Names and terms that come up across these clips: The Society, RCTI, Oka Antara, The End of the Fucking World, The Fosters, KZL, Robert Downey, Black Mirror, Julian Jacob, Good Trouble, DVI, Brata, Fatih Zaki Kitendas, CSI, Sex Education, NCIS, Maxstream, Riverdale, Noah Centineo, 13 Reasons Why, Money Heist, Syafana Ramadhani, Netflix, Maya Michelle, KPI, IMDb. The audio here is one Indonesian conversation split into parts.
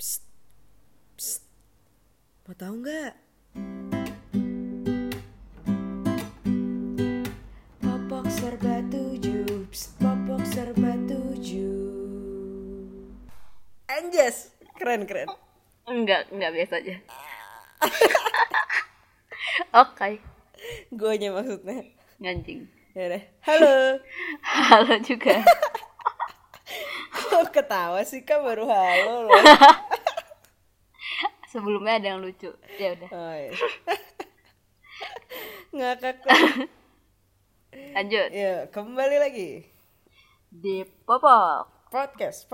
Psst. Mau tahu nggak? Popok serba 7. Popok serba 7. Anjas, keren. Enggak biasa aja. Okay. Guanya maksudnya. Anjing. Yaudah. Halo juga. Kok ketawa sih, kan baru halo loh. Sebelumnya ada yang lucu. Ya udah. Oh, iya. Ngakak. Lanjut. Ya, kembali lagi di Popok Podcast.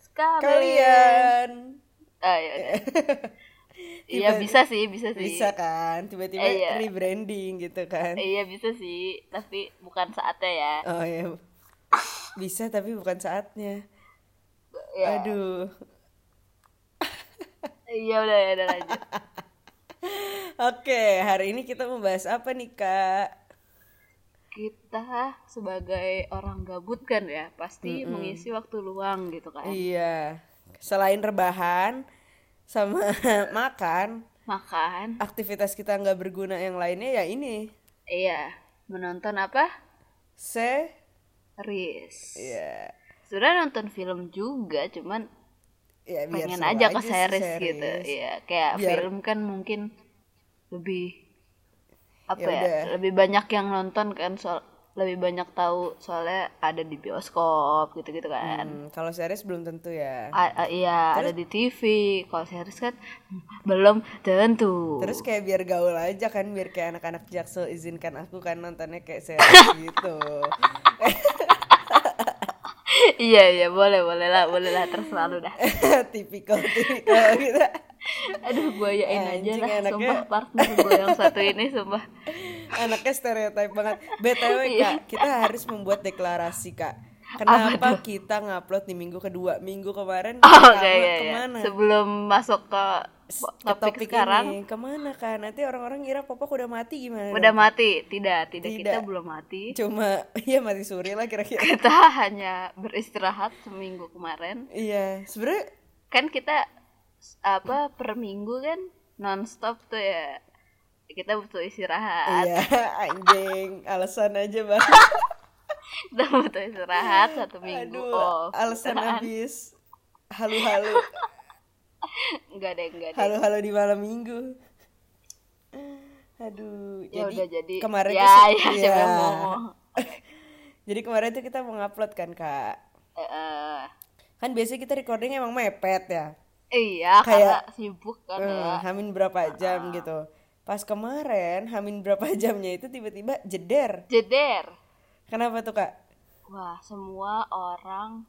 Sekali. Kalian. Ya. Iya bisa sih. Bisa kan, tiba-tiba rebranding gitu kan. Iya bisa sih, tapi bukan saatnya ya. Oh iya. Bisa tapi bukan saatnya. Ya. Aduh. Iya udah lanjut. Oke, hari ini kita membahas apa nih, Kak? Kita sebagai orang gabut kan ya, pasti mengisi waktu luang gitu kan. Iya. Selain rebahan sama makan, aktivitas kita enggak berguna yang lainnya ya ini. Iya, menonton apa? Series. Iya. Sudah nonton film juga, cuman ya, pengen aja ke series gitu ya, kayak biar film kan mungkin lebih apa lebih banyak yang nonton kan, lebih banyak tahu soalnya ada di bioskop gitu kan. Kalau series belum tentu ya. Iya, terus, ada di TV. Kalau series kan belum tentu. Terus kayak biar gaul aja kan, biar kayak anak-anak Jaksel, izinkan aku kan nontonnya kayak series gitu. Iya boleh lah terserah lu dah. Tipikal gitu. Aduh buayain aja lah anaknya. Sumpah partner gue yang satu ini sumpah anaknya stereotype banget. BTW Kak, kita harus membuat deklarasi Kak. Kenapa kita ngupload di minggu kedua? Minggu kemarin kemana? Sebelum masuk ke topik sekarang ini, kemana kan? Nanti orang-orang kira Popok udah mati gimana? Udah dong? Mati, tidak kita belum mati. Cuma ya mati suri lah kira-kira. Kita hanya beristirahat seminggu kemarin. Iya, sebenarnya kan kita per minggu kan nonstop tuh ya. Kita butuh istirahat. Iya, anjing, alasan aja banget. Kita butuh istirahat 1 minggu. Aduh, off. Alasan habis. Halu-halu. Enggak deh. Halu-halu di malam minggu. Aduh, jadi kemarin siapa mau. Jadi kemarin tuh kita mau ngupload kan, Kak? Kan biasanya kita recording emang mepet ya. Iya, kayak karena sibuk kan ya. Hamin berapa jam gitu. Pas kemarin hamin berapa jamnya itu tiba-tiba jeder. Kenapa tuh Kak? Wah, semua orang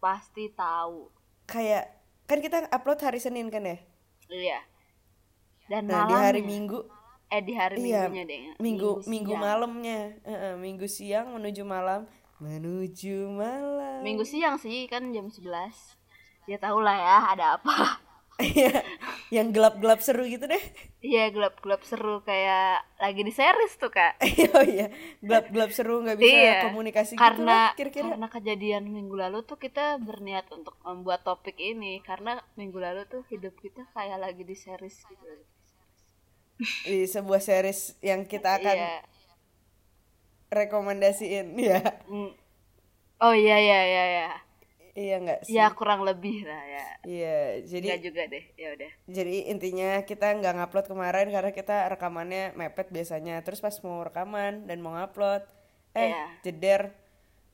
pasti tahu. Kayak kan kita upload hari Senin kan ya? Iya. Dan nah, di hari Minggu. Di hari Minggunya deh. Minggu malamnya. Minggu siang menuju malam. Minggu siang sih kan jam 11. Ya tahu lah ya ada apa. Iya. Yang gelap-gelap seru gitu deh. Iya, gelap-gelap seru kayak lagi di series tuh, Kak. Iya. Gelap-gelap seru enggak bisa komunikasi karena, gitu. Karena kejadian minggu lalu tuh kita berniat untuk membuat topik ini karena minggu lalu tuh hidup kita kayak lagi di series gitu. Di sebuah series yang kita akan rekomendasiin, ya. Oh iya. Iya enggak sih? Ya kurang lebih lah ya. Iya, jadi enggak juga deh. Ya udah. Jadi intinya kita enggak ngupload kemarin karena kita rekamannya mepet biasanya. Terus pas mau rekaman dan mau ngupload jeder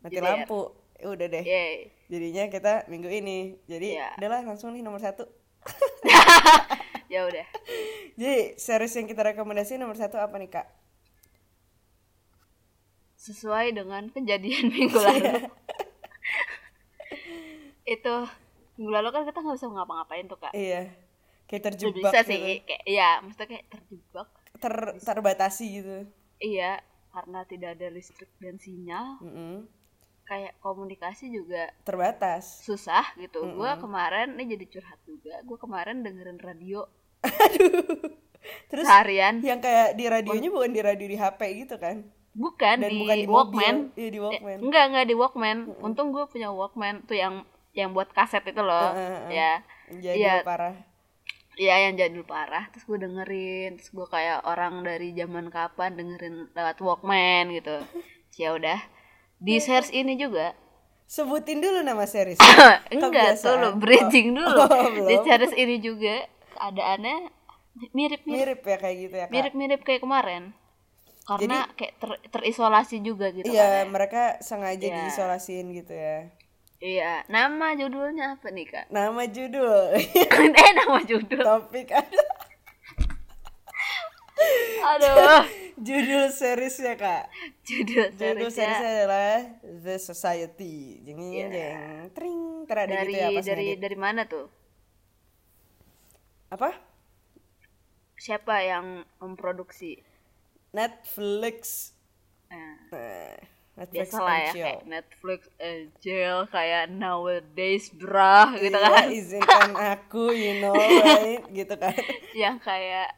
mati lampu. Udah deh. Yay. Jadinya kita minggu ini. Jadi udahlah langsung nih nomor 1. Ya udah. Jadi series yang kita rekomendasi nomor 1 apa nih, Kak? Sesuai dengan kejadian minggu lalu. Itu minggu lalu kan kita nggak bisa ngapa-ngapain tuh Kak. Iya, kayak terjebak bisa gitu. Sih kayak maksudnya kayak terjebak terbatasi gitu. Iya, karena tidak ada listrik dan sinyal. Kayak komunikasi juga terbatas, susah gitu. Gue kemarin ini jadi curhat juga, gue kemarin dengerin radio. Aduh, terus harian yang kayak di radionya bukan di radio di HP gitu kan. Bukan di Walkman. Iya di Walkman. Enggak di Walkman. Untung gue punya Walkman tuh yang yang buat kaset itu loh, ya. Jadul parah. Iya, yang jadul parah. Terus gue dengerin, terus gue kayak orang dari zaman kapan dengerin lewat Walkman gitu. Ya udah. Di series ini juga. Sebutin dulu nama series. Enggak, tuh lo bridging dulu. Di series ini juga keadaannya mirip-mirip ya kayak gitu ya, Kak. Mirip-mirip kayak kemarin. Karena jadi, kayak terisolasi juga gitu. Iya, kan, mereka sengaja diisolasiin gitu ya. Iya, nama judulnya apa nih, Kak? Nama judul. Nama judul. Topik ada. Aduh. Judul seriesnya, Kak. Judul seriesnya adalah The Society. Jeng-jeng. Tring, terada gitu ya pas dari mana tuh? Apa? Siapa yang memproduksi? Netflix. Netflix biasalah ya, kayak Netflix jail kayak nowadays brah gitu kan. Izinkan aku, you know, right? Gitu kan. Yang kayak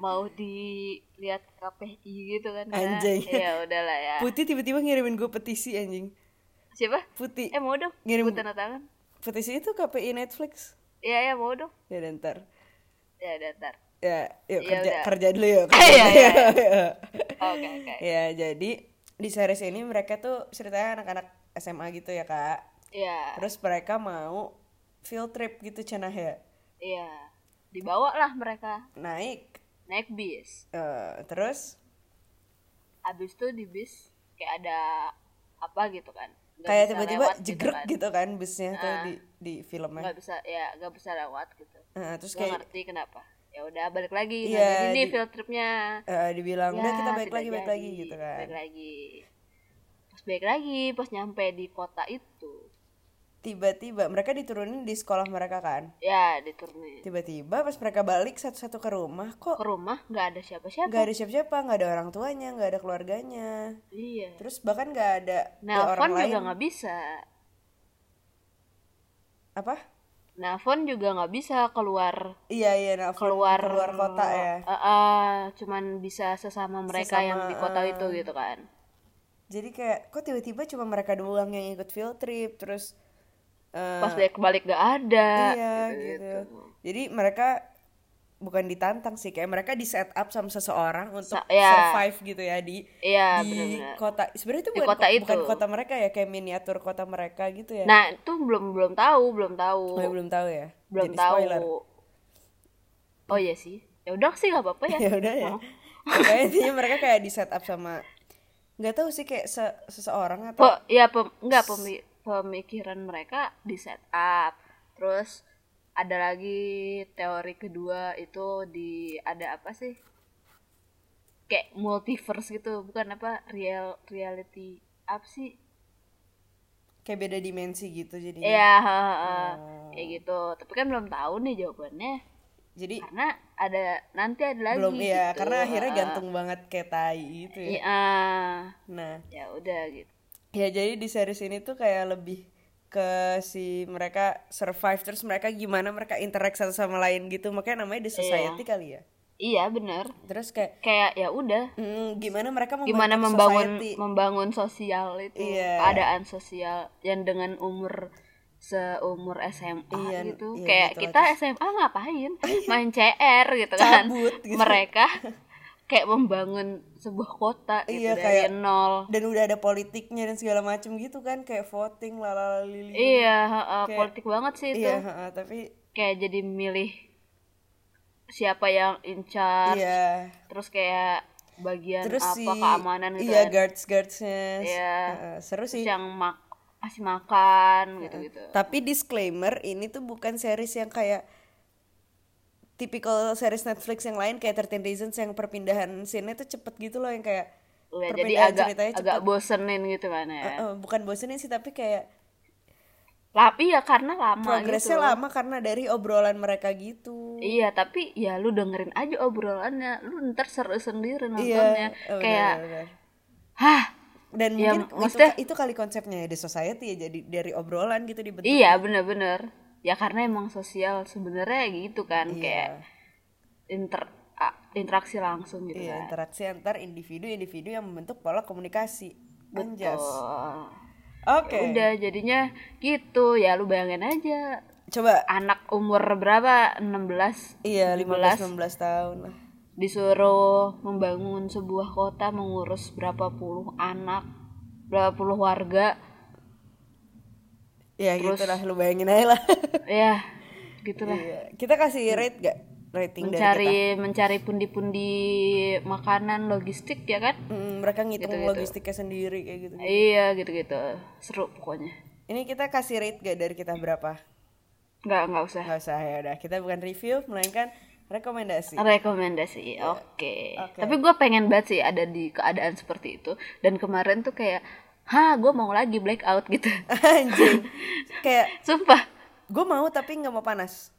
mau dilihat KPI gitu kan. Anjing. Ya udahlah ya. Putih tiba-tiba ngirimin gue petisi anjing. Siapa? Putih. Mau dong. Ngirim tanda tangan. Petisi itu KPI Netflix. Iya, mau dong. Ya, ntar. Ya, kerja dulu yuk. Oke. Ya, jadi di series ini mereka tuh ceritanya anak-anak SMA gitu ya, Kak. Iya. Terus mereka mau field trip gitu cenah ya. Iya. Dibawa lah mereka. Naik bis. Terus abis itu di bis kayak ada apa gitu kan. Gak kayak tiba-tiba jegrek gitu kan bisnya tuh di filmnya. Gak bisa lewat gitu. Terus gak kayak ngerti kenapa. Ya udah balik lagi, jadi nih field tripnya dibilang udah kita balik lagi gitu kan. Balik lagi pas nyampe di kota itu tiba-tiba mereka diturunin di sekolah mereka kan. Ya diturunin tiba-tiba pas mereka balik satu-satu ke rumah nggak ada siapa-siapa. Nggak ada orang tuanya, nggak ada keluarganya. Iya. Terus bahkan nggak ada orang lain. Nelfon juga nggak bisa. Apa? Nelfon juga nggak bisa keluar. Iya nelfon keluar kota ya. Cuman bisa sesama mereka yang di kota itu gitu kan. Jadi kayak kok tiba-tiba cuma mereka doang yang ikut field trip terus. Pas balik nggak ada. Iya gitu. Jadi mereka bukan ditantang sih, kayak mereka di set up sama seseorang untuk survive gitu ya di kota. Sebenarnya itu bukan kota mereka ya, kayak miniatur kota mereka gitu ya. Nah, itu belum tahu. Oh, belum tahu ya. Belum jadi tahu. Spoiler. Oh iya sih. Ya udah sih enggak apa-apa ya. Ya udah ya. Kayaknya mereka kayak di set up sama enggak tahu sih kayak seseorang atau pemikiran mereka di set up. Terus ada lagi teori kedua itu di ada apa sih kayak multiverse gitu, bukan apa reality apa sih kayak beda dimensi gitu jadinya. Iya kayak gitu, tapi kan belum tahu nih jawabannya. Jadi karena ada nanti ada lagi belum gitu. Ya karena akhirnya gantung banget kayak tai gitu ya. Nah ya udah gitu ya, jadi di series ini tuh kayak lebih ke si mereka survive terus mereka gimana mereka interaksi satu sama lain gitu, makanya namanya The Society kali ya. Iya benar. Terus kayak ya udah gimana mereka membangun sosial itu, keadaan sosial yang dengan umur seumur SMA gitu. Kayak gitu kita aja. SMA ngapain? Main CR gitu kan. Cabut, gitu. Mereka kayak membangun sebuah kota gitu dari nol. Dan udah ada politiknya dan segala macam gitu kan, kayak voting lalalili. Iya, kayak, politik banget sih itu. Iya, tapi kayak jadi milih siapa yang in charge. Iya. Terus kayak bagian terus apa keamanan gitu. Iya, kan. Guards-guardsnya. Iya. Seru sih. Terus yang masih makan gitu-gitu. Tapi disclaimer, ini tuh bukan series yang kayak tipikal series Netflix yang lain kayak 13 Reasons yang perpindahan scene-nya tuh cepet gitu loh, yang kayak perpindahan ceritanya cepet. Jadi agak bosenin gitu kan ya. Bukan bosenin sih, tapi kayak tapi ya karena lama progresnya gitu. Progresnya lama karena dari obrolan mereka gitu. Iya, tapi ya lu dengerin aja obrolannya, lu ntar seru sendiri nontonnya. Iya, kayak dan mungkin maksudnya, itu kali konsepnya The Society ya, jadi dari obrolan gitu dibentuk. Iya, bener-bener. Ya karena emang sosial sebenarnya gitu kan, kayak interaksi langsung gitu kan. Interaksi antar individu-individu yang membentuk pola komunikasi. Betul. Oke. Udah jadinya gitu ya, lu bayangin aja. Coba anak umur berapa? 16. Iya, 15 16 tahun lah. Disuruh membangun sebuah kota, mengurus berapa puluh anak, berapa puluh warga. Ya terus, gitulah, lu bayangin aja lah. Ya, gitulah. Iya. Kita kasih rate gak? Rating mencari pundi-pundi makanan logistik ya kan? Mereka ngitung gitu, logistiknya sendiri kayak gitu. Iya, gitu-gitu. Seru pokoknya. Ini kita kasih rate gak dari kita berapa? Enggak usah. Enggak usah, ya udah. Kita bukan review melainkan rekomendasi. Oke. Tapi gue pengen banget sih ada di keadaan seperti itu, dan kemarin tuh kayak gue mau lagi blackout gitu. Anjing. Kayak sumpah, gue mau tapi enggak mau panas.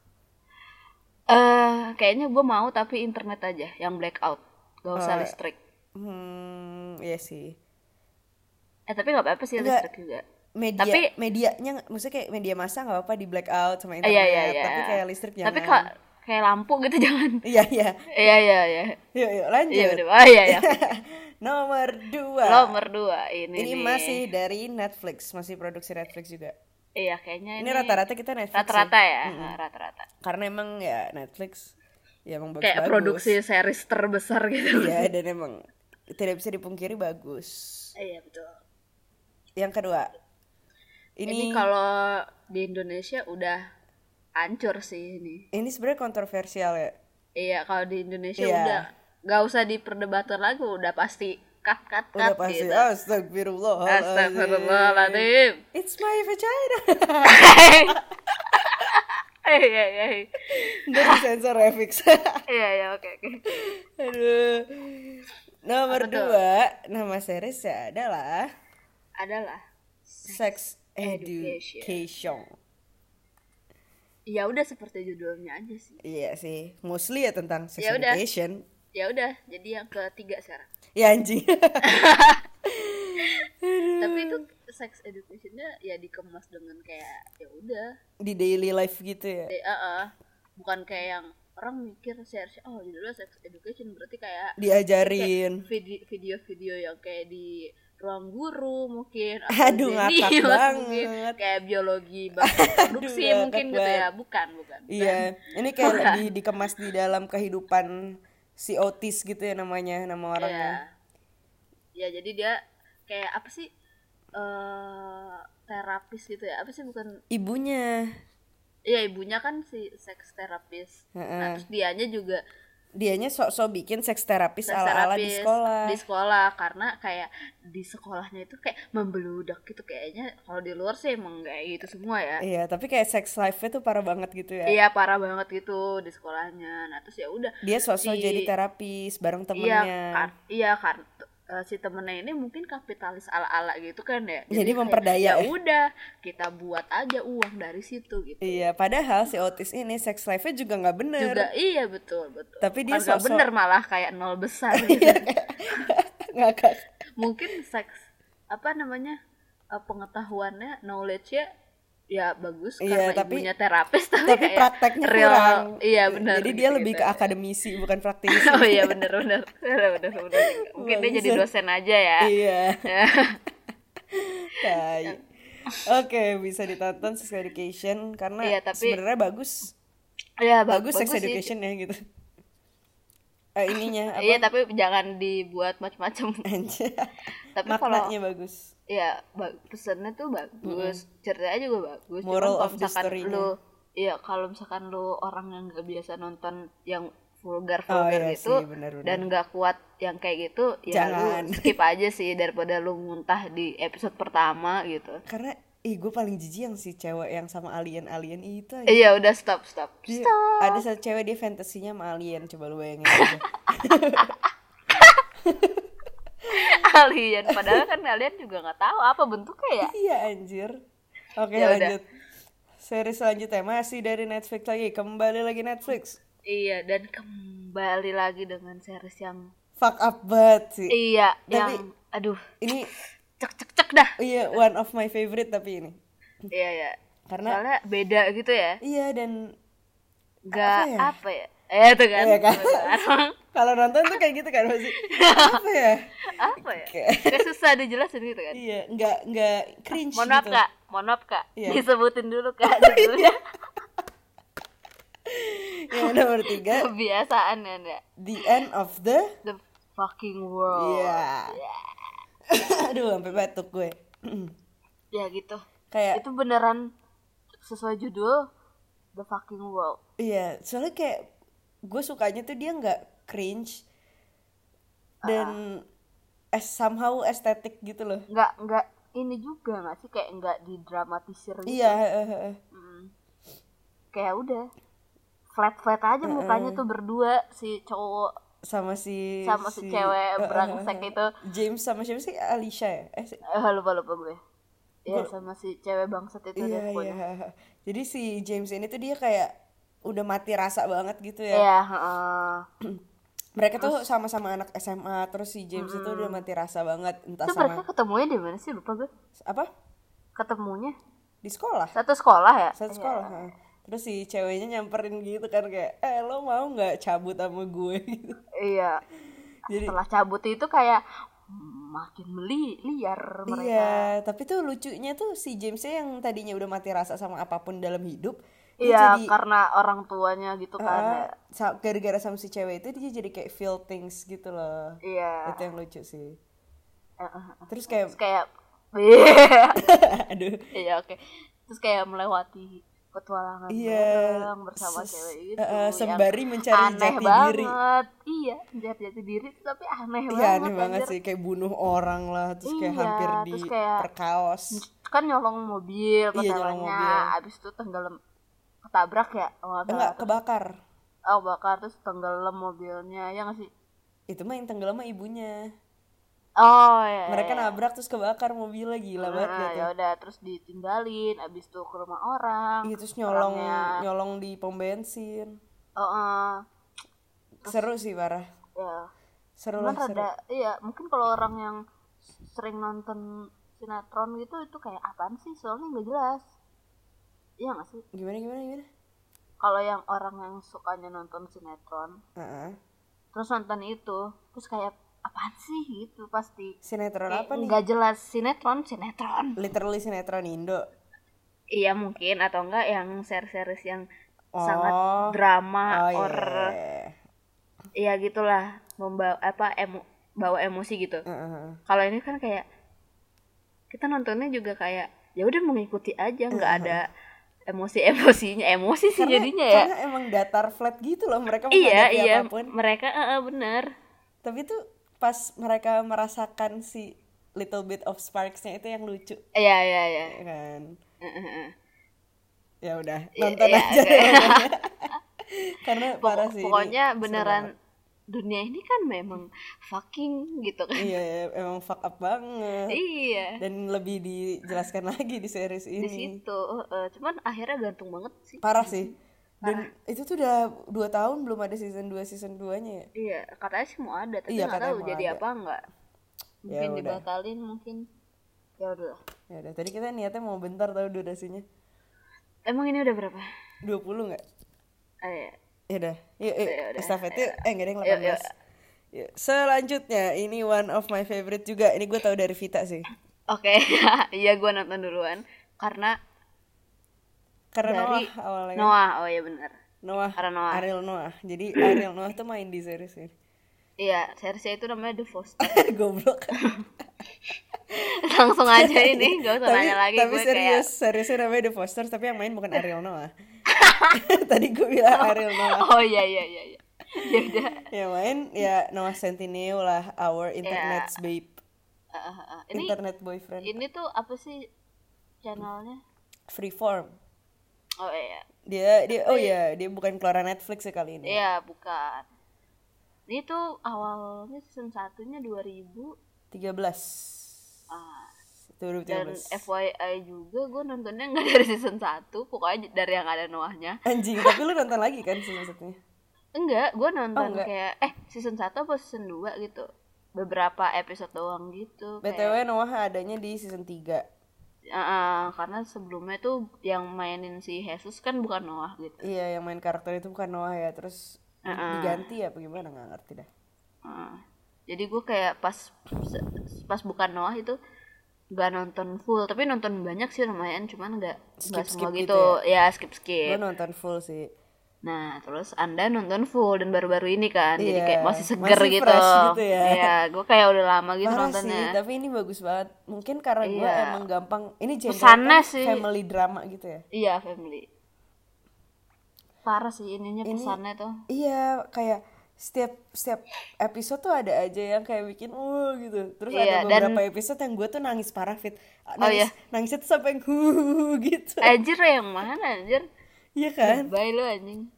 Kayaknya gue mau tapi internet aja yang blackout. Enggak usah listrik. Iya sih. Tapi enggak apa-apa sih listrik juga. Media, tapi medianya maksudnya kayak media massa nggak apa-apa di blackout sama internet, iya. Tapi kayak listrik jangan. Tapi kayak lampu gitu jangan. Iya. Yuk lanjut. Iya. Nomor 2 ini masih dari Netflix, masih produksi Netflix juga. Iya, kayaknya ini rata-rata kita Netflix. Rata-rata ya. Rata-rata. Karena emang ya Netflix ya emang bagus. Kayak produksi series terbesar gitu. Iya, dan emang tidak bisa dipungkiri bagus. Iya, betul. Yang kedua, ini kalau di Indonesia udah hancur sih ini. Ini sebenarnya kontroversial ya. Iya, kalau di Indonesia udah enggak usah diperdebatkan lagi, udah pasti cut. Udah pasti gitu. Astagfirullahaladzim. It's my vagina. Hey. Dari sensor refix. Iya, oke. Aduh. Nomor 2, nama seriesnya adalah Sex Education. Ya udah seperti judulnya aja sih. Iya sih, mostly ya tentang sex education. Ya udah, jadi yang ketiga sekarang. Ya anjing. Tapi itu sex educationnya ya dikemas dengan kayak ya udah di daily life gitu ya. Bukan kayak yang orang mikir share, oh judulnya sex education berarti kayak diajarin kayak video-video yang kayak di ruang guru mungkin. Aduh, ngakak banget. Kayak biologi bahan produksi mungkin gitu ya. Bukan. Iya, ini kayak dikemas di dalam kehidupan si autis gitu ya namanya, nama orangnya. Ya, jadi dia kayak apa sih? Terapis gitu ya. Apa sih, bukan ibunya. Iya, ibunya kan si seks terapis. Nah, terus dianya sok-sok bikin seks terapis ala-ala di sekolah. Di sekolah, karena kayak di sekolahnya itu kayak membeludak gitu kayaknya. Kalau di luar sih emang kayak gitu semua ya. Iya, tapi kayak sex life-nya tuh parah banget gitu ya. Iya, parah banget gitu di sekolahnya. Nah, terus ya udah. Dia sok-sok jadi terapis bareng temennya. Iya, karena si temennya ini mungkin kapitalis ala-ala gitu kan ya. Jadi memperdaya. Ya udah, kita buat aja uang dari situ gitu. Iya, padahal si autis ini sex life-nya juga enggak bener. Juga iya, betul. Tapi dia enggak bener, malah kayak nol besar gitu. Ngakak. Mungkin seks pengetahuannya, knowledge-nya ya bagus karena ibunya terapis tapi prakteknya kurang. Iya, benar. Jadi dia lebih ke akademisi bukan praktisi. Oh iya, benar. Mungkin dia jadi dosen aja ya. Iya. Kayak. Oke, bisa ditonton Sex Education karena sebenarnya bagus. Iya, bagus Sex Education ya gitu. Ininya apa? Iya, tapi jangan dibuat macam-macam. Tapi maknanya bagus. Ya, pesannya tuh bagus, ceritanya juga bagus. Moral of the story-nya. Iya, kalau misalkan lu orang yang gak biasa nonton yang vulgar gitu sih, bener. Dan gak kuat yang kayak gitu, ya lu skip aja sih daripada lu muntah di episode pertama gitu. Karena gue paling jijik yang si cewek yang sama alien itu aja. Iya, udah stop. Ada satu cewek dia fantasinya sama alien, coba lu bayangin aja. Alien, padahal kan alien juga nggak tahu apa bentuknya ya. Iya, anjir. Oke, lanjut. Seri selanjutnya masih dari Netflix lagi, kembali lagi Netflix. Iya, dan kembali lagi dengan series yang fuck up banget sih. Iya, tapi, yang aduh, ini cek dah. Iya, one of my favorite tapi ini. Iya. Karena beda gitu ya. Iya, dan gak apa ya? Itu kan. Iya kan? Kalau nonton tuh kayak gitu kan masih. Apa ya? Apa ya? Kayak susah dijelasin gitu kan. Iya, enggak cringe. Monop gitu. Kak. Iya. Disebutin dulu Kak judulnya. Yang nomor 3 kebiasaan ya, Kak. The End of the Fucking World. Iya. Yeah. Aduh, sampai batuk gue. Ya gitu. Kayak itu beneran sesuai judul The Fucking World. Iya, soalnya kayak gue sukanya tuh dia nggak cringe dan somehow estetik gitu loh. Nggak ini juga nggak sih kayak nggak didramatisir gitu. Iya. Kayak udah flat aja mukanya tuh berdua si cowok sama si cewek berangsek itu. James sama siapa sih? Alicia ya? Lupa gue. Iya, sama si cewek bangsat itu. Iya. Jadi si James ini tuh dia kayak udah mati rasa banget gitu ya. Iya, mereka tuh sama-sama anak SMA, terus si James itu udah mati rasa banget. Entah itu sama mereka ketemunya di mana sih? Lupa gue. Apa? Ketemunya di sekolah. Satu sekolah ya? Satu sekolah. Ya. Terus si ceweknya nyamperin gitu kan kayak, lo mau nggak cabut sama gue? Gitu. Iya. Jadi, setelah cabut itu kayak makin liar mereka. Iya, tapi tuh lucunya tuh si Jamesnya yang tadinya udah mati rasa sama apapun dalam hidup. Iya, jadi, karena orang tuanya gitu kan. Gara-gara sama si cewek itu dia jadi kayak feel things gitu loh. Iya. Itu yang lucu sih. Terus kayak aduh. Iya, oke. Terus kayak melewati petualangan bareng bersama cewek itu sembari mencari jati diri. Iya, jati diri tapi aneh banget. Iya, aneh banget sih kayak bunuh orang lah, terus kayak hampir diperkaos. Kan nyolong mobil katanya, abis itu tenggelam ketabrak ya? Enggak, kebakar. Oh, bakar terus tenggelam mobilnya. Ya enggak sih? Itu mah yang tenggelam mah ibunya. Oh ya. Mereka nabrak terus kebakar mobilnya, gila banget gitu. Ya udah terus ditinggalin abis itu ke rumah orang. Iya, terus nyolong di pom bensin. Seru sih parah. Ya. Seru. Iya, mungkin kalau orang yang sering nonton sinetron gitu itu kayak apaan sih? Soalnya enggak jelas. Iya enggak sih? Gimana? Kalau yang orang yang sukanya nonton sinetron. Terus nonton itu, terus kayak apaan sih gitu pasti. Sinetron apa nih? Gak jelas, sinetron. Literally sinetron Indo. Iya mungkin, atau enggak yang series yang sangat drama or iya gitulah, membawa bawa emosi gitu. Kalau ini kan kayak kita nontonnya juga kayak ya udah mengikuti aja, enggak ada emosi sih karena, jadinya ya. Karena emang datar flat gitu loh mereka menghadapi apapun. Iya, mereka benar. Tapi tuh pas mereka merasakan si little bit of sparks-nya itu yang lucu. Iya. Kan. Ya udah, nonton aja. Karena parah sih. Pokoknya ini beneran dunia ini kan memang fucking gitu kan. Iya, emang fuck up banget. Iya. Dan lebih dijelaskan lagi di series ini. Di situ. Cuman akhirnya gantung banget sih. Parah sih. Dan itu tuh udah 2 tahun belum ada season 2-nya ya? Iya, katanya sih mau ada, tapi nggak tahu jadi ada apa nggak. Mungkin ya dibatalin, mungkin ya udah. Tadi kita niatnya mau bentar tahu durasinya. Emang ini udah berapa? 20 nggak? Iya. Yaudah, yuk, estafet yuk. Nggak ada yang 18. Yuk. Selanjutnya, ini one of my favorite juga. Ini gue tahu dari Vita sih. Oke, iya gue nonton duluan. Karena Noah awalnya. Noah, oh iya benar. Ariel Noah. Jadi Ariel Noah tuh main di series ini. Iya, seriesnya itu namanya The Fosters. Goblok. Langsung aja ini, gak usah nanya lagi. Tapi gue serius, seriesnya namanya The Fosters, tapi yang main bukan Ariel Noah. Tadi gue bilang Ariel Noah. Oh iya. Ya udah. Yang main ya Noah Centineo lah, our internet babe. Internet boyfriend. Ini tuh apa sih channelnya? Freeform. Oh iya. Dia dia bukan keluaran Netflix ya kali ini. Iya, bukan. Ini tuh awalnya season 1-nya 2013. 2013. Dan FYI juga gue nontonnya enggak dari season 1, pokoknya dari yang ada Noah-nya. Anjing, tapi lu nonton lagi kan season 1-nya? Enggak, gue nonton kayak season 1 apa season 2 gitu. Beberapa episode doang gitu. BTW kayak Noah adanya di season 3. Karena sebelumnya tuh yang mainin si Jesus kan bukan Noah gitu. Iya, yang main karakter itu bukan Noah ya. Terus diganti apa gimana nggak ngerti dah. Jadi gue kayak pas bukan Noah itu nggak nonton full, tapi nonton banyak sih lumayan, cuman nggak semua gitu ya, skip. Gue nonton full sih. Nah terus Anda nonton full dan baru-baru ini kan, jadi kayak masih seger masih gitu. Fresh gitu ya. Iya, gue kayak udah lama gitu parah nontonnya. Sih, tapi ini bagus banget. Mungkin karena gue emang gampang. Ini genre family drama gitu ya. Iya, family. Parah sih ininya pesannya tuh. Iya, kayak setiap episode tuh ada aja yang kayak bikin gitu. Terus ada beberapa episode yang gue tuh nangis parah, Fit. Nangisnya tuh sampai gitu. Anjir yang mana anjir? Iya kan? Bye lo anjing.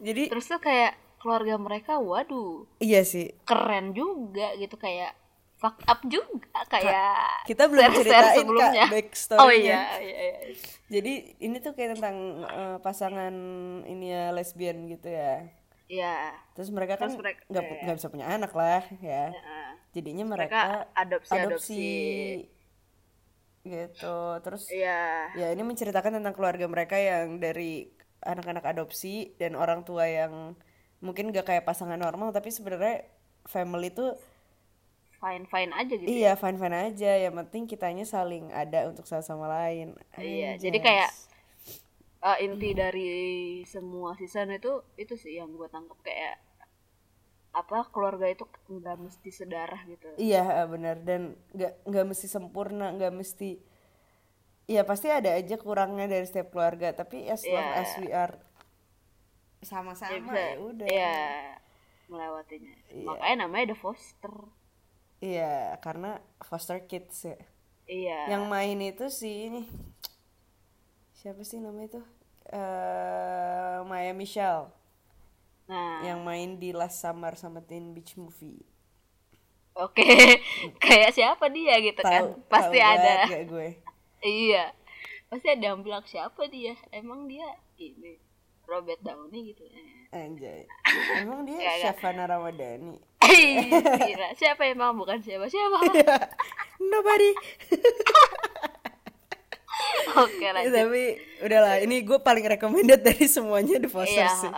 Jadi terus tuh kayak keluarga mereka, waduh. Iya sih. Keren juga gitu, kayak fuck up juga kayak. Kita belum ceritain Kak backstory-nya. Oh iya. Jadi ini tuh kayak tentang pasangan ini ya, lesbian gitu ya. Iya. Terus mereka kan nggak bisa punya anak lah ya. Jadinya mereka adopsi. Gitu terus ya ini menceritakan tentang keluarga mereka yang dari anak-anak adopsi dan orang tua yang mungkin gak kayak pasangan normal, tapi sebenarnya family tuh fine aja gitu. Iya ya? fine aja, yang penting kitanya saling ada untuk satu sama lain. Iya, jadi kayak inti dari semua season itu sih yang gue tangkap, kayak apa keluarga itu nggak mesti sedarah gitu. Iya benar, dan nggak mesti sempurna, nggak mesti, ya pasti ada aja kurangnya dari setiap keluarga, tapi as long as we are sama-sama ya udah melewatinya. Makanya namanya The Foster. Iya, karena foster kids ya. Iya, yang main itu sih ini siapa sih namanya tuh, Maya Michelle. Nah, yang main di Last Summer sama Teen Beach Movie. Oke. Kayak siapa dia gitu kan. Pasti ada. Gak gue. Iya. Pasti ada yang bilang siapa dia. Emang dia ini Robert Downey gitu. Anjay. Emang dia Syafana Ramadhani. Siapa emang bukan siapa-siapa. Nobody. Oke, lanjut. Tapi udahlah, ini gue paling recommended dari semuanya The Fosters sih.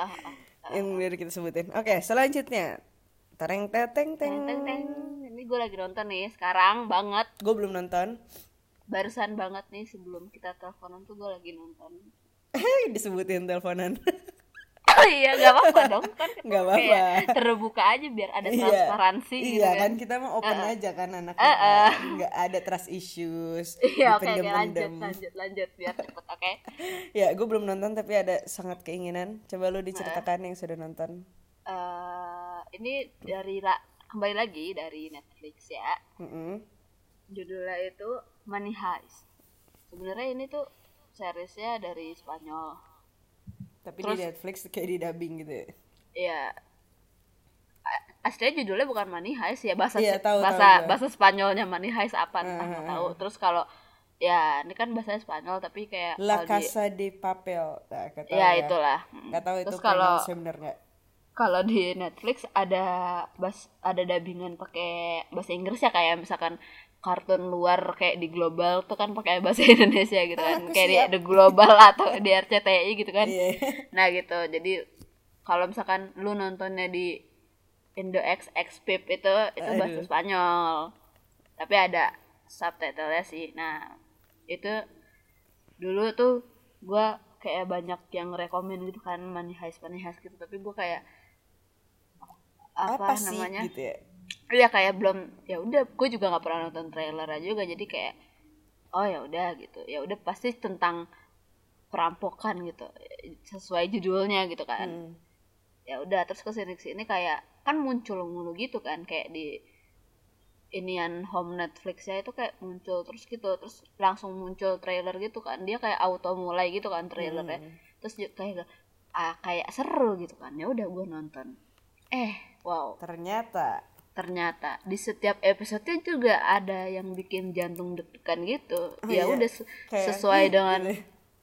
Yang udah kita sebutin. Oke, selanjutnya. Tereng teteng teng. Ini gue lagi nonton nih sekarang banget. Gue belum nonton. Barusan banget nih sebelum kita teleponan tuh gue lagi nonton. Disebutin teleponan. Oh iya, enggak apa-apa dong kan. Enggak apa-apa. Terbuka aja biar ada transparansi gitu. Iya kan, kita mau open aja kan anak-anak. Enggak ada trust issues. Iya, oke, lanjut biar cepet, oke. Ya, gue belum nonton tapi ada sangat keinginan. Coba lu diceritakan yang sudah nonton. Ini dari kembali lagi dari Netflix ya. Judulnya itu Money Heist. Sebenarnya ini tuh seriesnya dari Spanyol. Tapi terus, di Netflix kayak di dubbing gitu ya? Iya. Aslinya judulnya bukan Money Heist ya, bahasa Spanyolnya Money Heist apa, entah tahu. Terus kalau ya ini kan bahasanya Spanyol tapi kayak La Casa de Papel. Nah, gak tahu ya, itulah. Gak tahu terus itu pronunciation bener enggak. Kalau di Netflix ada dubbingan pakai bahasa Inggris ya, kayak misalkan kartun luar kayak di Global tuh kan pakai bahasa Indonesia gitu kan, kayak di The Global atau di RCTI gitu kan. Nah gitu, jadi kalau misalkan lu nontonnya di Indo XXPip itu bahasa Spanyol tapi ada subtitlenya sih. Nah itu dulu tuh gue kayak banyak yang rekomen gitu kan, Money Heist gitu, tapi gue kayak apa sih namanya gitu ya? Iya, kayak belum, ya udah gue juga nggak pernah nonton trailer aja juga, jadi kayak oh ya udah gitu, ya udah pasti tentang perampokan gitu sesuai judulnya gitu kan. Ya udah terus kesini kayak kan muncul mulu gitu kan, kayak di inian home Netflixnya itu kayak muncul terus gitu, terus langsung muncul trailer gitu kan, dia kayak auto mulai gitu kan trailernya. Terus kayak kayak seru gitu kan, ya udah gue nonton. Wow, ternyata di setiap episodenya juga ada yang bikin jantung deg-degan gitu. Ya udah sesuai dengan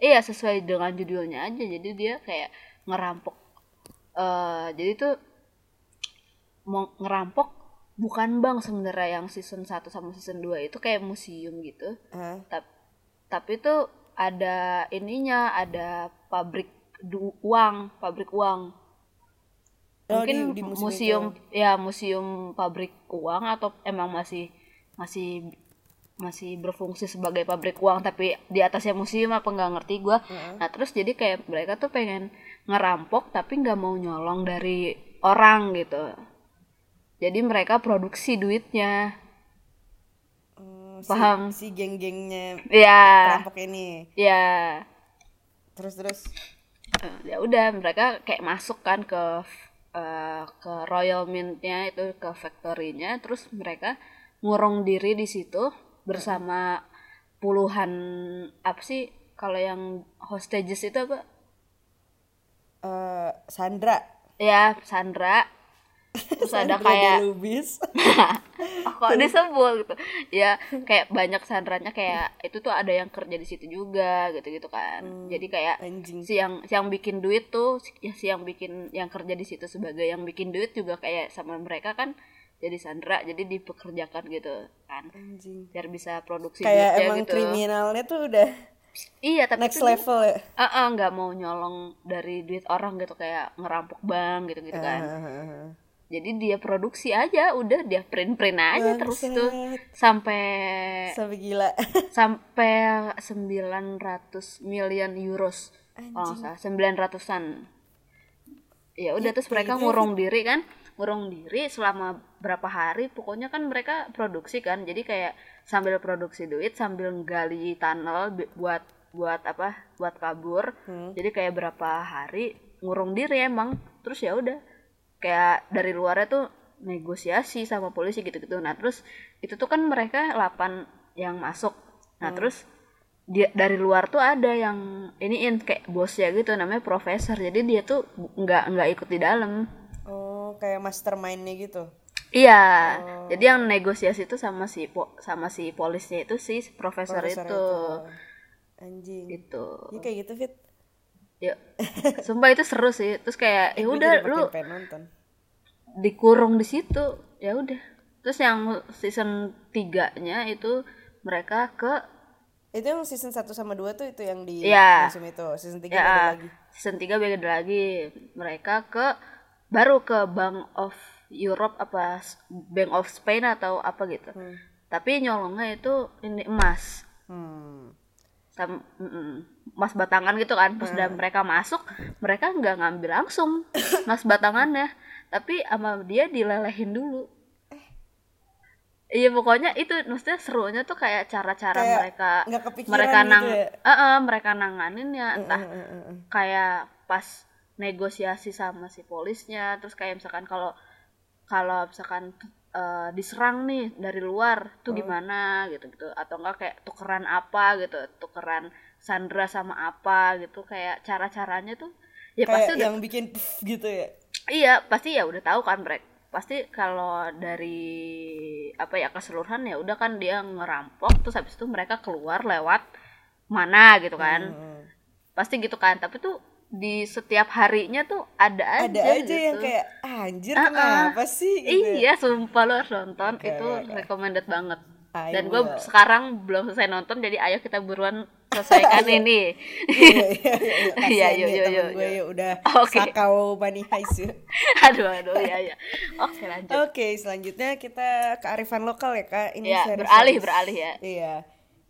sesuai dengan judulnya aja. Jadi dia kayak ngerampok. Jadi tuh mau ngerampok bukan bank sebenarnya, yang season 1 sama season 2 itu kayak museum gitu. Tapi tuh ada ininya, ada pabrik pabrik uang. Mungkin di museum itu. Ya, museum pabrik uang, atau emang masih berfungsi sebagai pabrik uang tapi di atasnya museum, apa nggak ngerti gue. Nah terus jadi kayak mereka tuh pengen ngerampok tapi nggak mau nyolong dari orang gitu, jadi mereka produksi duitnya. Paham, si geng-gengnya perampok ini terus ya udah mereka kayak masuk kan ke Royal Mint-nya itu, ke factory-nya, terus mereka ngurung diri di situ bersama puluhan, apa sih kalau yang hostages itu apa? Sandra. Ya, Sandra. Terus Sandra ada kayak Lubis. Kok disebut gitu. Ya, kayak banyak Sandranya, kayak itu tuh ada yang kerja di situ juga gitu-gitu kan. Jadi kayak si yang bikin duit tuh, yang kerja di situ sebagai yang bikin duit juga kayak sama mereka kan. Jadi Sandra, jadi dipekerjakan gitu kan, biar bisa produksi duitnya gitu. Kayak emang kriminalnya tuh udah tapi next level ya? Nggak mau nyolong dari duit orang gitu, kayak ngerampok bank gitu-gitu kan. Jadi dia produksi aja, udah dia print-print aja. Bangsat. Terus tuh sampai gila. Sampai 900 million euros. Kalau nggak salah 900-an. Ya udah, terus mereka ngurung diri kan. Ngurung diri selama berapa hari, pokoknya kan mereka produksi kan, jadi kayak sambil produksi duit sambil gali tunnel buat kabur. Jadi kayak berapa hari ngurung diri emang, terus ya udah kayak dari luarnya tuh negosiasi sama polisi gitu-gitu. Nah terus itu tuh kan mereka 8 yang masuk. Nah terus dia dari luar tuh ada yang iniin kayak bosnya gitu, namanya profesor, jadi dia tuh nggak ikut di dalam. Kayak mastermind-nya gitu. Iya. Jadi yang negosiasi itu sama si polisnya itu si profesor itu. Anjing. Gitu. Ya kayak gitu, Fit. Ya. Sumpah itu seru sih. Terus kayak ya udah lu dikurung di situ. Ya udah. Terus yang season 3-nya itu mereka itu yang season 1 sama 2 tuh itu yang di musim itu. Season 3 beda lagi. Season 3 beda lagi. Mereka baru ke Bank of Europe, apa Bank of Spain atau apa gitu. Tapi nyolongnya itu ini emas. Emas batangan gitu kan. Pas udah mereka masuk, mereka nggak ngambil langsung emas batangannya, tapi sama dia dilelehin dulu. Iya, pokoknya itu maksudnya serunya tuh kayak cara-cara mereka mereka nanganinnya, entah kayak pas negosiasi sama si polisnya. Terus kayak misalkan kalau misalkan diserang nih dari luar tuh gimana gitu-gitu, atau enggak kayak tukeran apa gitu, tukeran Sandra sama apa gitu, kayak cara-caranya tuh ya kayak pasti yang udah bikin gitu ya. Iya, pasti ya udah tahu kan mereka. Pasti kalau dari keseluruhan ya udah kan dia ngerampok, terus habis itu mereka keluar lewat mana gitu kan. Pasti gitu kan, tapi tuh di setiap harinya tuh ada aja gitu. Yang kayak anjir kenapa sih gitu. Iya, sumpah lo harus nonton. Recommended banget. Dan gue sekarang belum selesai nonton, jadi ayo kita buruan selesaikan ini. Iya, yuk udah sakau Money Heist. Aduh ya. Oke, lanjut. Oke, selanjutnya kita kearifan lokal ya, Kak. Ini ya, beralih ya. Iya.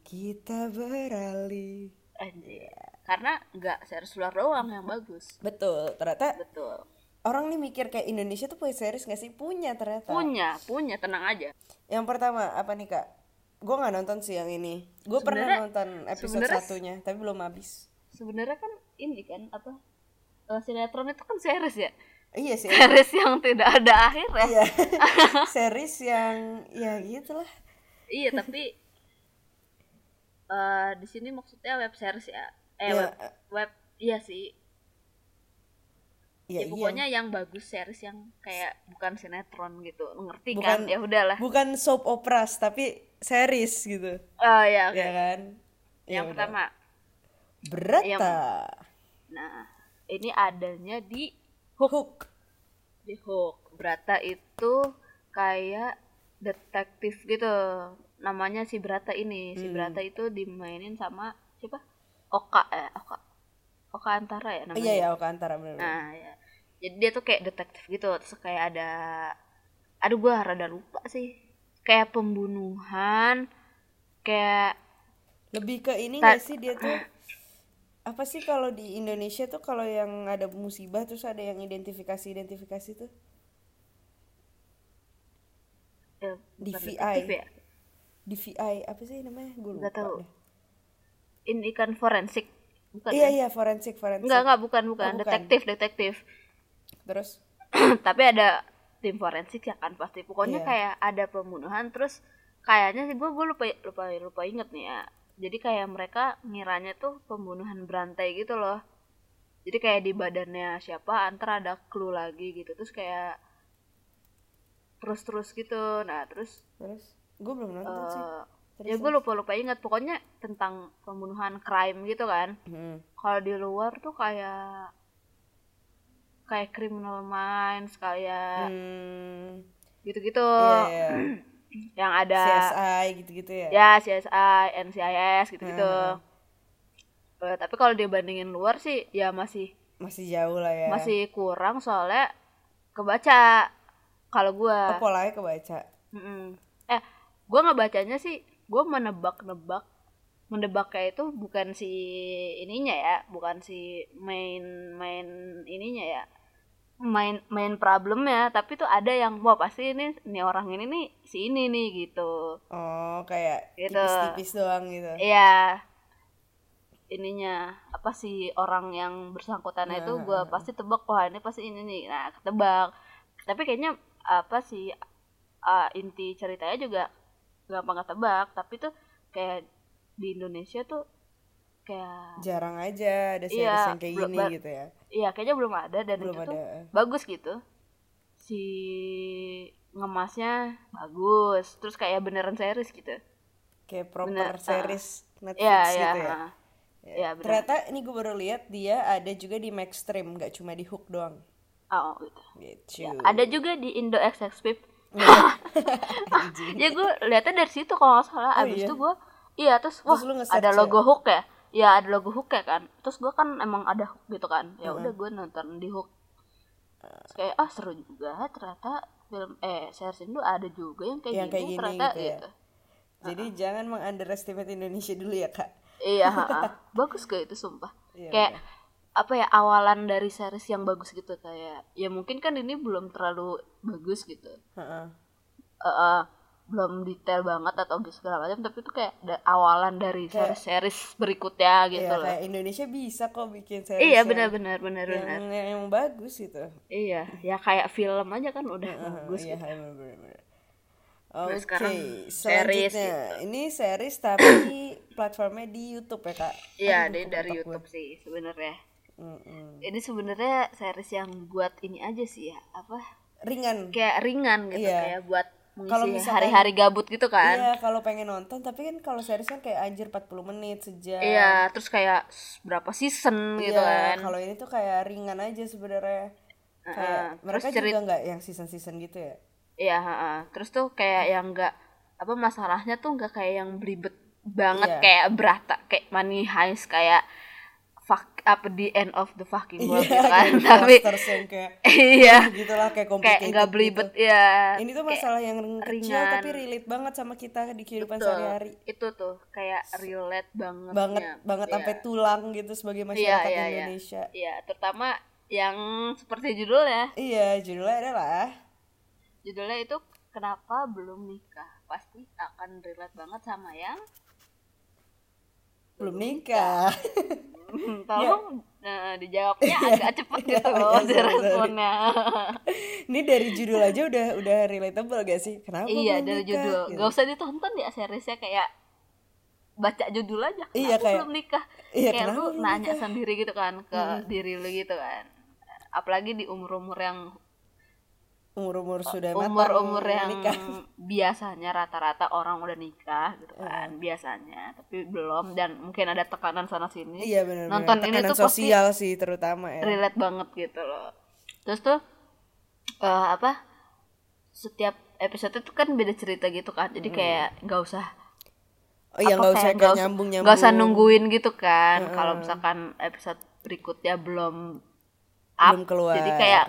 Kita beralih. Anjir. Karena nggak series luar doang yang bagus. Betul, ternyata. Betul. Orang nih mikir kayak Indonesia tuh punya series nggak sih? Punya ternyata. Punya, tenang aja. Yang pertama apa nih, Kak? Gue nggak nonton sih yang ini. Gue pernah nonton episode satunya, tapi belum habis. Sebenarnya kan ini kan sinetron itu kan series ya. Iya sih. Series yang tidak ada akhirnya. Iya. Series yang ya gitulah. Iya, tapi di sini maksudnya web series ya. Web iya sih. Ya, pokoknya yang bagus series yang kayak bukan sinetron gitu. Ngerti bukan, kan? Ya udahlah. Bukan soap opera tapi series gitu. Oh ya, okay. Ya kan. Yang pertama Brata. Nah, ini adanya di Hook. Di Hook. Brata itu kayak detektif gitu. Namanya si Brata ini. Si Brata itu dimainin sama siapa? Oka Oka Antara ya namanya. Iya ya, Oka Antara benar. Nah, ya. Jadi dia tuh kayak detektif gitu, terus kayak ada aduh gua rada lupa sih. Kayak pembunuhan, kayak lebih ke ini enggak sih dia tuh apa sih kalau di Indonesia tuh kalau yang ada musibah terus ada yang identifikasi tuh? DVI. Ya? DVI apa sih namanya? Gue lupa. Enggak tahu. Ini kan forensik. Bukan. Iya, ya? Iya, forensik. Enggak, bukan. Oh, detektif. Terus tapi ada tim forensik ya kan pasti. Pokoknya kayak ada pembunuhan terus kayaknya sih gue lupa inget nih ya. Jadi kayak mereka ngiranya tuh pembunuhan berantai gitu loh. Jadi kayak di badannya siapa antara ada clue lagi gitu. Terus kayak terus gitu. Nah, terus gue belum nonton sih. Terus, ya gue lupa ingat. Pokoknya tentang pembunuhan crime gitu kan. Kalau di luar tuh kayak Criminal Minds, kayak gitu-gitu. Yeah. Yang ada CSI gitu-gitu ya. Ya, CSI, NCIS gitu-gitu. Tapi kalau dibandingin luar sih ya masih jauh lah ya. Masih kurang soalnya kebaca kalau gue. Polanya kebaca. Gue ngebacanya sih, gue menebak-nebak. Menebaknya itu bukan si ininya ya, bukan si main ininya ya. Main problemnya, tapi tuh ada yang wah pasti ini orang ini nih, si ini nih gitu. Oh, kayak gitu. Tipis-tipis doang gitu. Iya. Ininya apa sih orang yang bersangkutannya itu gue pasti tebak wah ini pasti ini nih. Nah, ketebak. Tapi kayaknya apa sih inti ceritanya juga gampang ketebak, tapi tuh kayak di Indonesia tuh kayak jarang aja ada series yang kayak gini gitu ya. Iya, kayaknya belum ada dan belum itu ada. Tuh bagus gitu. Si ngemasnya bagus, terus kayak beneran series gitu. Kayak proper series Netflix gitu ya. Ya ternyata ini gue baru lihat dia ada juga di Maxstream, enggak cuma di Hook doang. Oh, gitu. Ya, ada juga di Indo XX Pip. Ya gue lihatnya dari situ kalau nggak salah. Abis itu gue terus wah ada logo Hook ya. Ya ada logo Hook ya kan. Terus gue kan emang ada Hook gitu kan. Ya udah gue nonton di Hook. Terus kayak seru juga ternyata film series Indo ada juga yang kayak gini ternyata gitu. Jadi jangan meng-underestimate Indonesia dulu ya kak. Iya bagus kayak itu sumpah. Kayak apa ya awalan dari series yang bagus gitu kayak ya mungkin kan ini belum terlalu bagus gitu belum detail banget atau segala macam tapi itu kayak awalan dari series berikutnya gitu loh kayak Indonesia bisa kok bikin series iya benar yang bagus gitu iya ya kayak film aja kan udah bagus gitu. Benar. Oke, series gitu. Ini series tapi platformnya di YouTube ya kak? Iya, dari YouTube sih sebenarnya. Ini sebenarnya series yang buat ini aja sih ya, apa? Ringan. Kayak ringan gitu, kayak buat mengisi hari-hari gabut gitu kan? Iya, kalau pengen nonton, tapi kan kalau series kan kayak anjir 40 menit sejam. Iya, terus kayak berapa season gitu kan? Kalau ini tuh kayak ringan aja sebenarnya. Kayak mereka terus juga nggak yang season-season gitu ya? Iya, terus tuh kayak yang nggak apa masalahnya tuh nggak kayak yang belibet banget kayak Brata, kayak Money Heist, kayak The End of the Fucking World gitu kan. Tapi gitulah kayak kompetitif. Kayak nggak belibet gitu. Ya. Ini tuh masalah yang kecil ringan, tapi relate banget sama kita di kehidupan sehari-hari. Itu tuh kayak relate banget sampai tulang gitu sebagai masyarakat Indonesia. Iya, terutama yang seperti judulnya. Iya, judulnya itu Kenapa Belum Nikah. Pasti akan relate banget sama yang belum nikah. Tolong dijawabnya agak cepet gitu loh responnya. Ini dari judul aja udah relatable gak sih? Kenapa belum nikah? Iya dari judul. Gitu. Gak usah ditonton ya seriesnya kayak baca judul aja. Kenapa belum nikah? Iya, kayak lu nanya sendiri gitu kan ke diri lu gitu kan. Apalagi di umur-umur yang sudah matang, umur yang nikah. Biasanya rata-rata orang udah nikah gitu kan biasanya tapi belum dan mungkin ada tekanan sana sini nonton tekanan ini tuh sosial sih terutama ya relate banget gitu loh. Terus tuh setiap episode itu kan beda cerita gitu kan jadi kayak nggak usah nggak usah nyambung nggak usah nungguin gitu kan kalau misalkan episode berikutnya belum keluar. Jadi kayak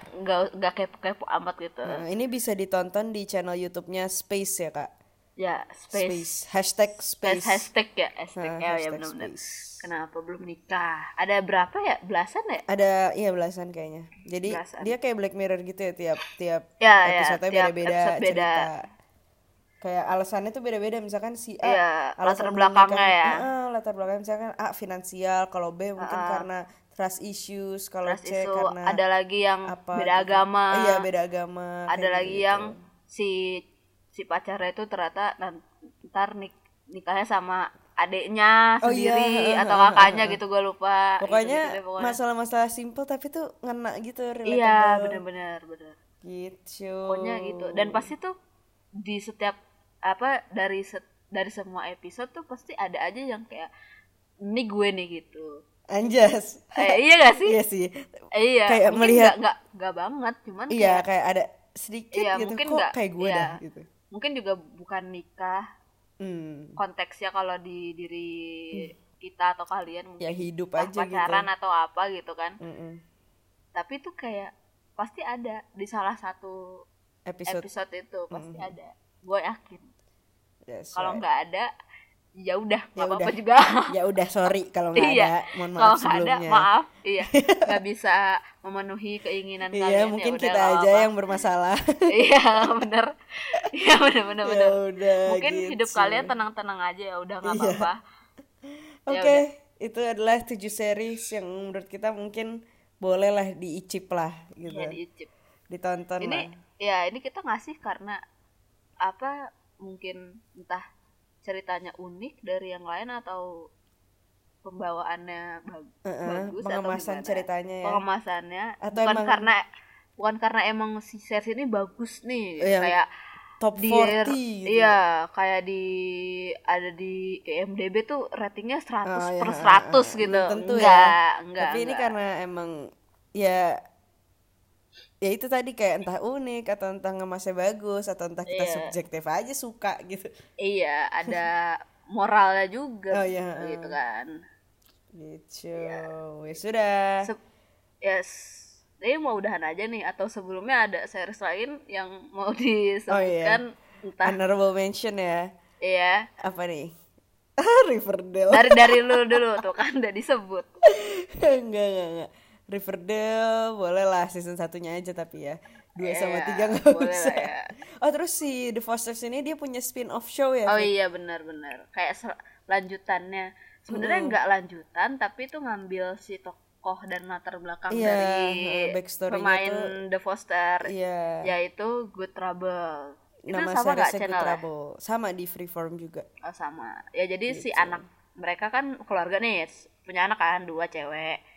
nggak kepo-kepo amat gitu. Nah, ini bisa ditonton di channel YouTube-nya Space ya kak? Ya Space. #Space. Hashtag ya, hashtag ya benar-benar. Kenapa belum nikah? Ada berapa ya? Belasan ya? Iya belasan kayaknya. Jadi belasan. Dia kayak Black Mirror gitu ya tiap ya, episodenya ya, beda-beda cerita. Kayak alasannya tuh beda-beda, misalkan si A ya, latar belakangnya ya. Latar belakangnya misalkan A finansial, kalau B mungkin karena trust issues, kalau C karena ada lagi yang apa, beda agama. Iya, beda agama. Ada lagi gitu. Yang si pacarnya itu ternyata ntar nikahnya sama adeknya sendiri atau kakaknya gitu, gue lupa. Pokoknya masalah-masalah simple tapi tuh ngena gitu, relatable. Iya, benar. Gitu. Pokoknya gitu. Dan pasti tuh di setiap dari semua episode tuh pasti ada aja yang kayak ini gue nih gitu. Anjas. Iya enggak sih? Iya sih. Iya. Kayak melihat enggak banget, cuman iya, kayak ada sedikit iya, gitu mungkin kok gak, kayak gue iya. Dah gitu. Mungkin juga bukan nikah. Konteksnya kalau di diri kita atau kalian ya hidup aja pacaran gitu. Pacaran atau apa gitu kan. Tapi tuh kayak pasti ada di salah satu episode itu pasti ada. Gue yakin. Kalau enggak ada ya udah, enggak apa-apa juga. Ya udah, sorry kalau enggak ada. Mohon maaf sebelumnya. Ada, maaf. Iya, enggak bisa memenuhi keinginan kalian. Iya, mungkin ya kita aja yang bermasalah. Iya, benar. Iya, benar. Mungkin gitu. Hidup kalian tenang-tenang aja ya udah, enggak apa-apa. Oke, itu adalah 7 series yang menurut kita mungkin bolehlah diicip lah gitu. Iya, diicip. Ditonton ini, lah. Ya, ini kita ngasih karena apa? Mungkin entah ceritanya unik dari yang lain atau pembawaannya bagus atau pengemasan ceritanya ya. Pengemasannya atau bukan karena emang si series ini bagus nih, kayak top 40 gitu. Iya, kayak ada di IMDb tuh ratingnya 100 per 100 gitu. Tentu enggak. Tapi ini karena emang ya itu tadi kayak entah unik atau entah ngemasnya bagus atau entah kita subjektif aja suka gitu. Iya, ada moralnya juga gitu kan. Gitu. Ya sudah. Yes. Jadi mau udahan aja nih atau sebelumnya ada series lain yang mau disebutkan? Entah honorable mention ya. Iya. Apa nih? Riverdale. Dari lu dulu tuh kan udah disebut. Enggak. Riverdale boleh lah season 1-nya aja, tapi ya 2 sama 3 nggak bisa ya. Oh terus si The Fosters ini dia punya spin-off show ya? Oh iya benar-benar kayak lanjutannya sebenarnya nggak lanjutan, tapi itu ngambil si tokoh dan latar belakang dari pemain tuh, The Foster yaitu Good Trouble. Itu sama nggak channelnya? Sama, di Freeform juga. Oh sama ya, jadi gitu. Si anak mereka kan keluarga nih, punya anak kan 2 cewek.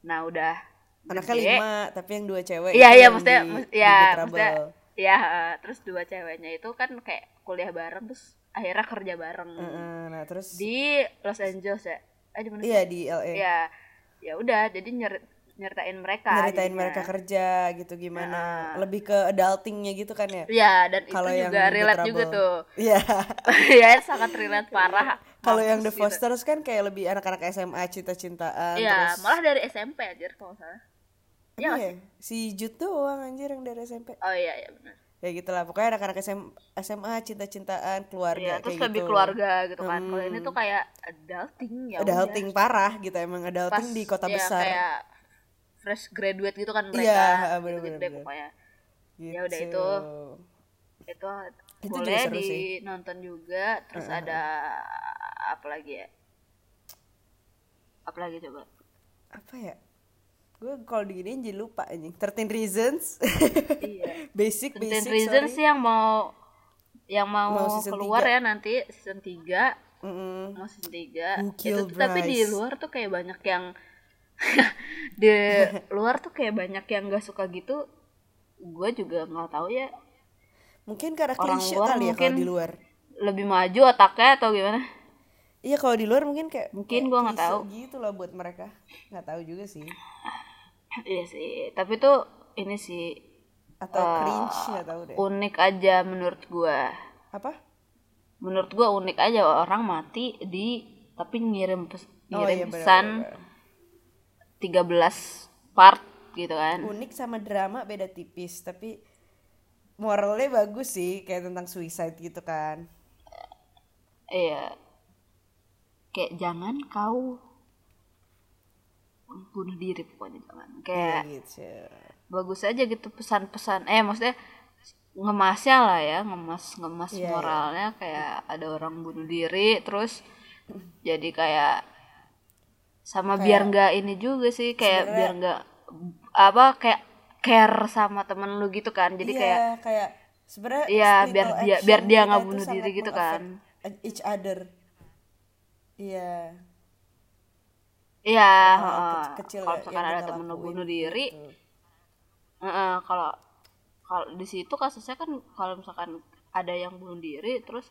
Nah udah anaknya 5 tapi yang 2 cewek. Iya maksudnya ya terus 2 ceweknya itu kan kayak kuliah bareng terus akhirnya kerja bareng. Nah terus di Los Angeles ya? Dimana? Iya di LA. Iya. Ya udah jadi nyeritain mereka. Nyeritain jadinya. Mereka kerja gitu gimana. Lebih ke adultingnya gitu kan ya? Iya, dan kalo itu juga relate juga tuh. Iya. Iya sangat relate parah. Kalau yang The Fosters kan kayak lebih anak-anak SMA cinta-cintaan. Iya, malah dari SMP anjir kalau salah. Iya gak sih? Si Jude doang anjir yang dari SMP. Oh iya benar. Kayak gitu lah, pokoknya anak-anak SMA cinta-cintaan, keluarga kayak gitu. Iya, terus lebih keluarga gitu kan. Kalau ini tuh kayak adulting ya. Adulting parah gitu, emang adulting di kota besar. Iya, kayak fresh graduate gitu kan mereka. Iya, bener-bener. Pokoknya. Gitu. Ya udah itu boleh dinonton juga. Terus ada apalagi coba apa ya, gue kalau diginiin jadi lupa anjing. 13 reasons basic 13 reasons sorry. yang mau keluar 3. Ya nanti season 3 mau season 3 itu tuh, tapi di luar tuh kayak banyak yang di luar tuh kayak banyak yang nggak suka gitu. Gue juga nggak tahu ya, mungkin karena klise kali ya kalau di luar lebih maju otaknya atau gimana. Iya kalau di luar mungkin kayak gue nggak tahu gitu loh, buat mereka nggak tahu juga sih. Iya sih, tapi tuh ini sih atau cringe nggak tahu deh. Unik aja menurut gue. Apa? Menurut gue unik aja, orang mati tapi ngirim pesan 13 part gitu kan. Unik sama drama beda tipis, tapi moralnya bagus sih, kayak tentang suicide gitu kan. Iya. Kayak jangan kau bunuh diri, pokoknya jangan. Kayak gitu. Bagus aja gitu pesan-pesan. Maksudnya ngemasnya lah ya, ngemas yeah, moralnya yeah. Kayak ada orang bunuh diri terus jadi kayak sama kayak, biar nggak ini juga sih kayak sebenernya, biar nggak apa kayak care sama temen lu gitu kan, jadi yeah, kayak sebenarnya ya biar dia nggak bunuh diri gitu kan, each other iya yeah. Kecil kalau misalkan ada temen lu bunuh diri gitu. Kalau di situ kasusnya kan kalau misalkan ada yang bunuh diri terus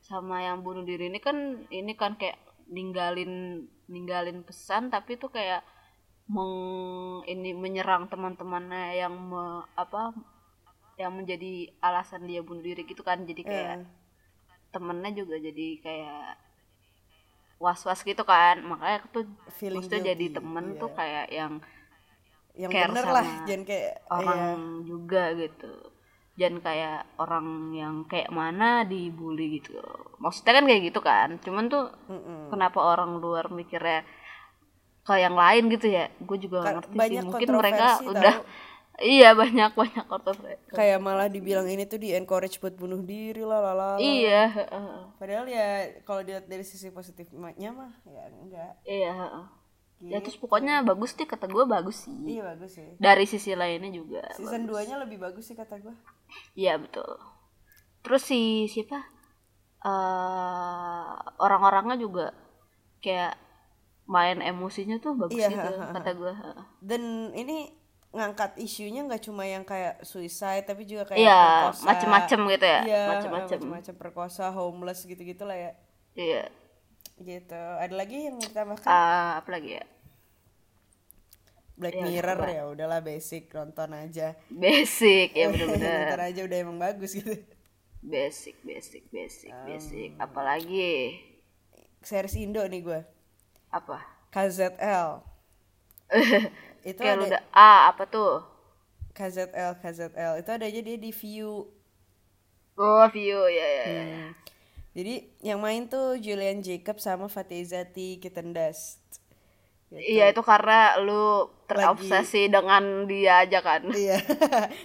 sama yang bunuh diri ini kan kayak ninggalin pesan, tapi itu kayak menyerang teman-temannya yang yang menjadi alasan dia bunuh diri gitu kan, jadi kayak temennya juga jadi kayak was-was gitu kan, makanya tuh maksudnya jadi temen tuh kayak yang bener lah, jangan kayak orang juga gitu, jangan kayak orang yang kayak mana dibully gitu, maksudnya kan kayak gitu kan, cuman tuh kenapa orang luar mikirnya ke yang lain gitu ya, gue juga gak ngerti sih, mungkin mereka udah iya banyak kontroversi, kayak malah dibilang ini tuh di encourage buat bunuh diri lah. Iya padahal ya kalau dilihat dari sisi positifnya mah ya enggak iya gitu. Ya terus pokoknya bagus sih, kata gue bagus sih. Iya bagus sih. Ya. Dari sisi lainnya juga. Season 2-nya lebih bagus sih kata gue. Iya betul. Terus siapa? Orang-orangnya juga kayak main emosinya tuh bagus gitu kata gue. Dan ini ngangkat isunya nggak cuma yang kayak suicide tapi juga kayak perkosa, macem-macem gitu ya. Iya, macem-macem perkosa, homeless gitu-gitu lah ya. Iya. Gitu. Ada lagi yang ditambahkan? Apa lagi ya? Black Mirror ya udahlah basic, nonton aja. Basic ya benar-benar. Nonton aja udah emang bagus gitu. Basic. Apalagi? Series Indo nih gue. Apa? KZL. Itu kayak ada udah apa tuh? KZL itu ada aja dia di View. Oh, View ya. Jadi yang main tuh Julian Jacob sama Fatih Zaki Kitendas. Iya gitu. Itu karena lu terobsesi dengan dia aja kan. Iya.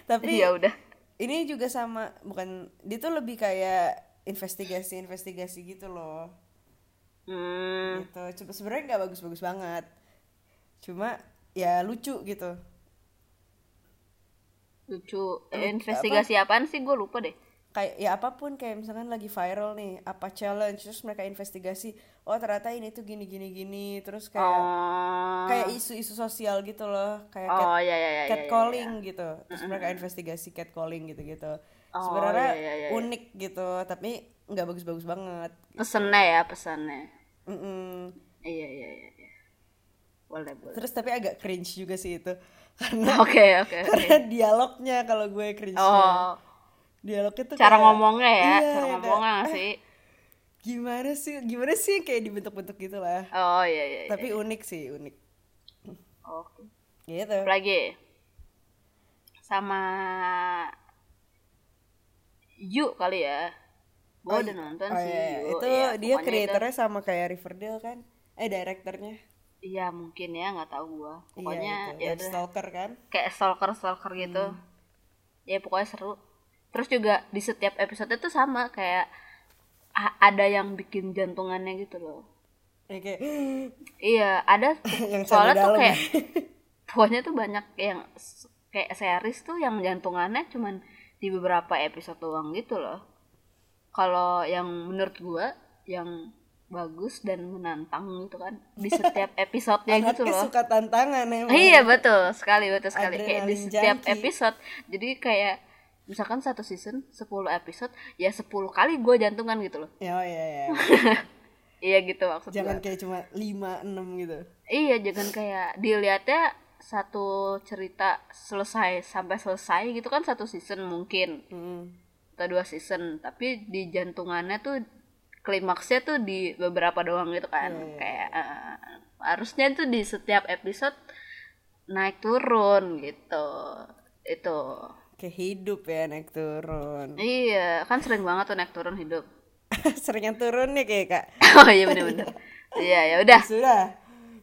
Tapi ya udah. Ini juga sama, bukan dia tuh lebih kayak investigasi gitu loh. Gitu. Sebenarnya enggak bagus-bagus banget. Cuma ya lucu gitu. Lucu. Investigasi apaan sih gue lupa deh. Kayak ya apapun, kayak misalkan lagi viral nih apa challenge terus mereka investigasi, oh ternyata ini tuh gini terus kayak kayak isu-isu sosial gitu loh, kayak catcalling gitu terus mereka investigasi catcalling gitu sebenarnya unik gitu tapi nggak bagus-bagus banget gitu. pesannya iya boleh. Terus tapi agak cringe juga sih itu karena karena dialognya kalau gue cringe dialognya tuh cara ngomongnya ya, cara ngomongnya sih. Gimana sih kayak dibentuk-bentuk gitu lah. Oh iya. Tapi unik sih, unik. Oke. Gitu. Lagi. Sama You kali ya. Gue udah nonton sih. You. Itu ya, dia kreatornya itu sama kayak Riverdale kan? Direkturnya. Iya, mungkin ya, enggak tahu gua. Pokoknya ya udah stalker kan? Kayak stalker gitu. Ya pokoknya seru. Terus juga di setiap episode tuh sama kayak ada yang bikin jantungannya gitu loh. Kayak iya, ada soalnya tuh kayak pokoknya tuh banyak yang kayak series tuh yang jantungannya cuman di beberapa episode doang gitu loh. Kalau yang menurut gua yang bagus dan menantang gitu kan di setiap episodenya gitu loh. Aku suka tantangan emang. Iya betul sekali. Adrenalin kayak di setiap junkie episode. Jadi kayak misalkan satu season 10 episode ya 10 kali gue jantungan gitu loh. Iya. Iya gitu maksudnya. Jangan kayak cuma 5-6 gitu. Iya, jangan kayak dilihatnya satu cerita selesai sampai selesai gitu kan, satu season mungkin. Atau 2 season, tapi di jantungannya tuh klimaksnya tuh di beberapa doang gitu kan. Kayak harusnya tuh di setiap episode naik turun gitu. Itu kayak hidup ya, naik turun. Iya, kan sering banget tuh naik turun hidup. Seringnya turun nih kayak Kak. Oh iya benar-benar. Iya, ya udah. Sudah.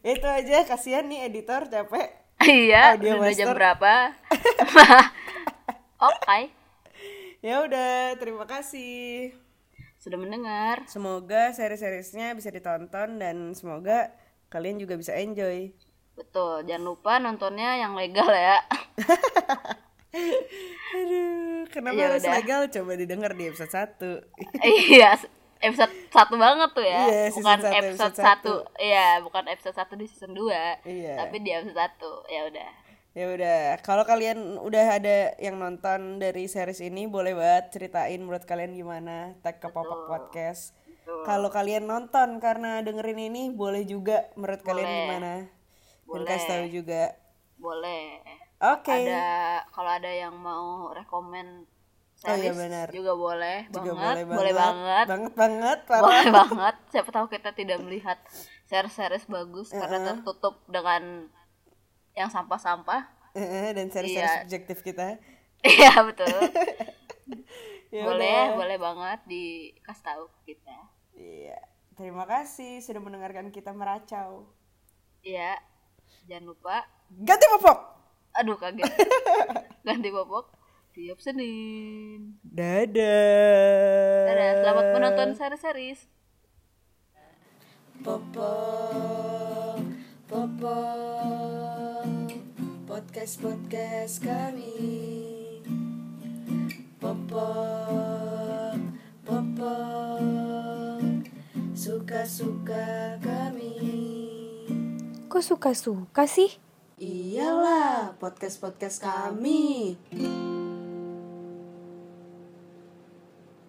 Itu aja, kasihan nih editor capek. Iya, udah jam berapa? Oke. Okay. Ya udah, terima kasih sudah mendengar. Semoga seri-seriesnya bisa ditonton dan semoga kalian juga bisa enjoy. Betul, jangan lupa nontonnya yang legal ya. Aduh, kenapa harus legal? Coba didengar di episode 1. Iya, episode 1 banget tuh ya. Iya, bukan episode 1. Iya, bukan episode 1 di season 2. Iya. Tapi di episode 1. Ya udah. Ya udah, kalau kalian udah ada yang nonton dari series ini, boleh banget ceritain menurut kalian gimana, tag ke Popok Podcast. Kalau kalian nonton karena dengerin ini, boleh juga menurut kalian gimana. Boleh. Dan kasih tahu juga. Boleh. Oke. Okay. Ada kalau ada yang mau rekomen series juga boleh banget. Boleh banget. Boleh banget. Siapa tahu kita tidak melihat series-series bagus karena tertutup dengan yang sampah-sampah dan seri-seri subjektif kita. Iya betul. Boleh banget dikasih tahu kita. Iya, terima kasih sudah mendengarkan kita meracau. Iya, jangan lupa ganti popok. Aduh kaget. Ganti popok tiap Senin. Dadah. Selamat menonton seri-seri. Popok. Podcast kami, popok, suka-suka kami. Kok suka-suka sih? Iyalah, podcast kami.